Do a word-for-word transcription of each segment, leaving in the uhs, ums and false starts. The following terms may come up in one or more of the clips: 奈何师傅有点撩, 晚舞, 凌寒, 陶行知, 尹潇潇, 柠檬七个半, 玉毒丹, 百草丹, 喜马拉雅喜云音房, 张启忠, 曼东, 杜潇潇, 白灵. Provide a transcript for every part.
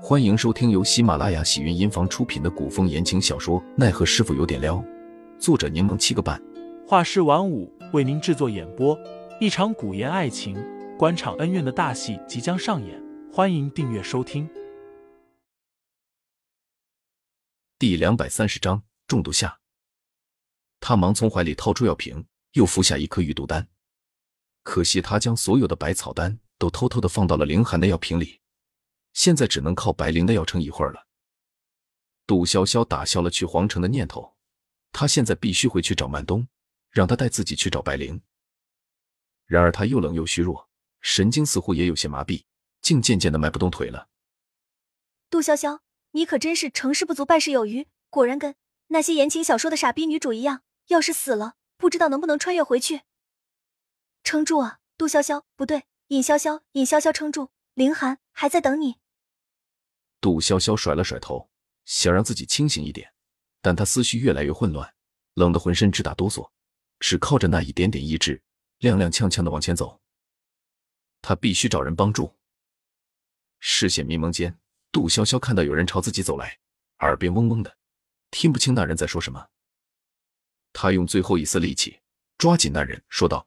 欢迎收听由喜马拉雅喜云音房出品的古风言情小说《奈何师傅有点撩》，作者柠檬七个半，画师晚舞为您制作演播。一场古言爱情、官场恩怨的大戏即将上演，欢迎订阅收听。第二百三十章中毒下，他忙从怀里掏出药瓶，又服下一颗玉毒丹。可惜他将所有的百草丹都偷偷地放到了凌寒的药瓶里。现在只能靠白灵的药撑一会儿了。杜潇潇打消了去皇城的念头，她现在必须回去找曼东，让他带自己去找白灵。然而她又冷又虚弱，神经似乎也有些麻痹，竟渐渐的迈不动腿了。杜潇潇，你可真是成事不足败事有余，果然跟那些言情小说的傻逼女主一样，要是死了，不知道能不能穿越回去。撑住啊，杜潇潇，不对，尹潇潇，尹潇潇撑住，凌寒还在等你。杜潇潇甩了甩头，想让自己清醒一点，但她思绪越来越混乱，冷得浑身直打哆嗦，只靠着那一点点意志，踉踉跄跄地往前走。她必须找人帮助。视线迷蒙间，杜潇潇看到有人朝自己走来，耳边嗡嗡的，听不清那人在说什么。她用最后一丝力气抓紧那人，说道：“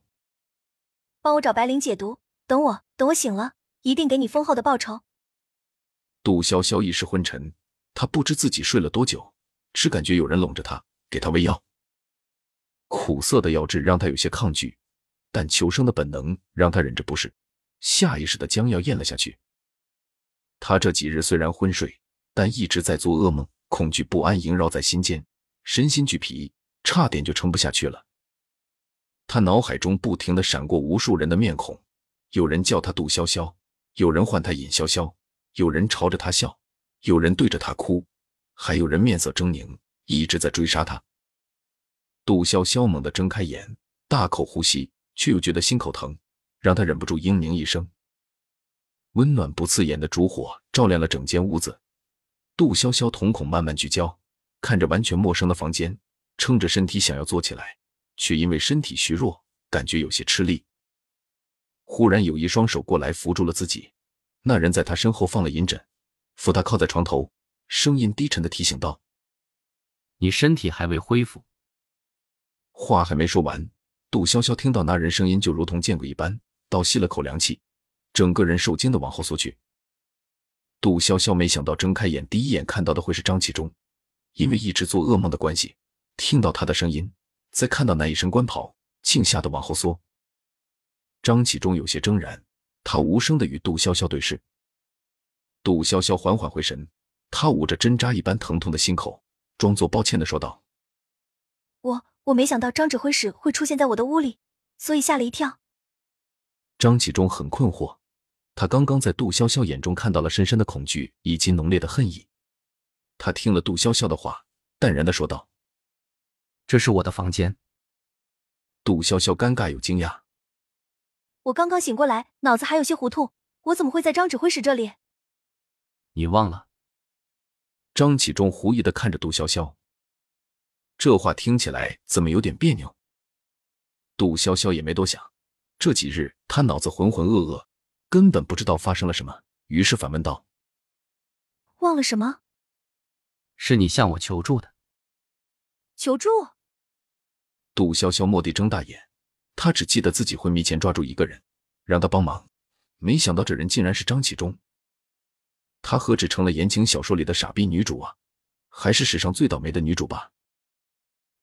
帮我找白灵解毒，等我，等我醒了，一定给你丰厚的报酬。”杜潇潇意识昏沉，她不知自己睡了多久，只感觉有人拢着她，给她喂药。苦涩的药汁让她有些抗拒，但求生的本能让她忍着不适，下意识地将药咽了下去。她这几日虽然昏睡，但一直在做噩梦，恐惧不安萦绕在心间，身心俱疲，差点就撑不下去了。她脑海中不停地闪过无数人的面孔，有人叫她杜潇潇，有人唤她尹潇潇。有人朝着他笑，有人对着他哭，还有人面色狰狞，一直在追杀他。杜潇潇猛地睁开眼，大口呼吸，却又觉得心口疼，让他忍不住嘤咛一声。温暖不刺眼的烛火照亮了整间屋子，杜潇潇瞳孔慢慢聚焦，看着完全陌生的房间，撑着身体想要坐起来，却因为身体虚弱，感觉有些吃力。忽然有一双手过来扶住了自己。那人在他身后放了银枕，扶他靠在床头，声音低沉地提醒道：“你身体还未恢复。”话还没说完，杜潇潇听到那人声音就如同见鬼一般，倒吸了口凉气，整个人受惊地往后缩去。杜潇潇没想到睁开眼第一眼看到的会是张启忠，因为一直做噩梦的关系，听到他的声音，再看到那一身官袍，竟吓得往后缩。张启忠有些怔然。他无声地与杜潇潇对视，杜潇潇缓缓回神，他捂着针扎一般疼痛的心口，装作抱歉地说道：“我我没想到张指挥使会出现在我的屋里，所以吓了一跳。”张启忠很困惑，他刚刚在杜潇潇眼中看到了深深的恐惧以及浓烈的恨意。他听了杜潇潇的话，淡然地说道：“这是我的房间。”杜潇潇尴尬又惊讶。我刚刚醒过来，脑子还有些糊涂，我怎么会在张指挥使这里？你忘了？张启忠狐疑地看着杜潇潇，这话听起来怎么有点别扭？杜潇潇也没多想，这几日她脑子浑浑噩噩，根本不知道发生了什么，于是反问道：“忘了什么？”是你向我求助的。求助？杜潇潇蓦地睁大眼。他只记得自己昏迷前抓住一个人，让他帮忙，没想到这人竟然是张启忠。他何止成了言情小说里的傻逼女主啊，还是史上最倒霉的女主吧。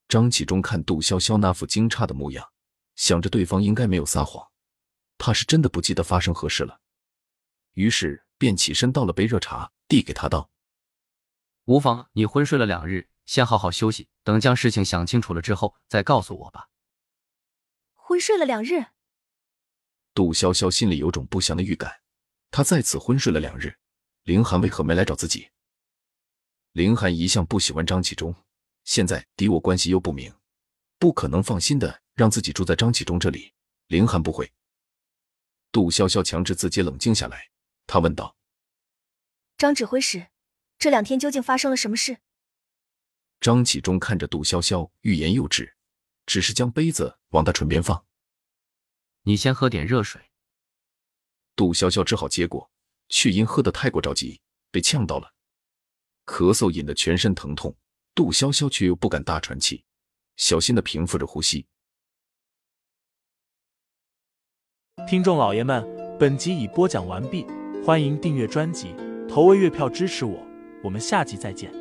张启忠看杜潇潇那副惊诧的模样，想着对方应该没有撒谎，他是真的不记得发生何事了，于是便起身倒了杯热茶递给他道：“无妨，你昏睡了两日，先好好休息，等将事情想清楚了之后再告诉我吧。”昏睡了两日，杜潇潇心里有种不祥的预感。她再次昏睡了两日，凌寒为何没来找自己？凌寒一向不喜欢张启忠，现在敌我关系又不明，不可能放心的让自己住在张启忠这里。凌寒不会。杜潇潇强制自己冷静下来，她问道：“张指挥使，这两天究竟发生了什么事？”张启忠看着杜潇潇，欲言又止。只是将杯子往他唇边放。你先喝点热水。杜潇潇只好接过，却因喝得太过着急，被呛到了，咳嗽引得全身疼痛。杜潇潇却又不敢大喘气，小心地平复着呼吸。听众老爷们，本集已播讲完毕，欢迎订阅专辑，投喂月票支持我，我们下集再见。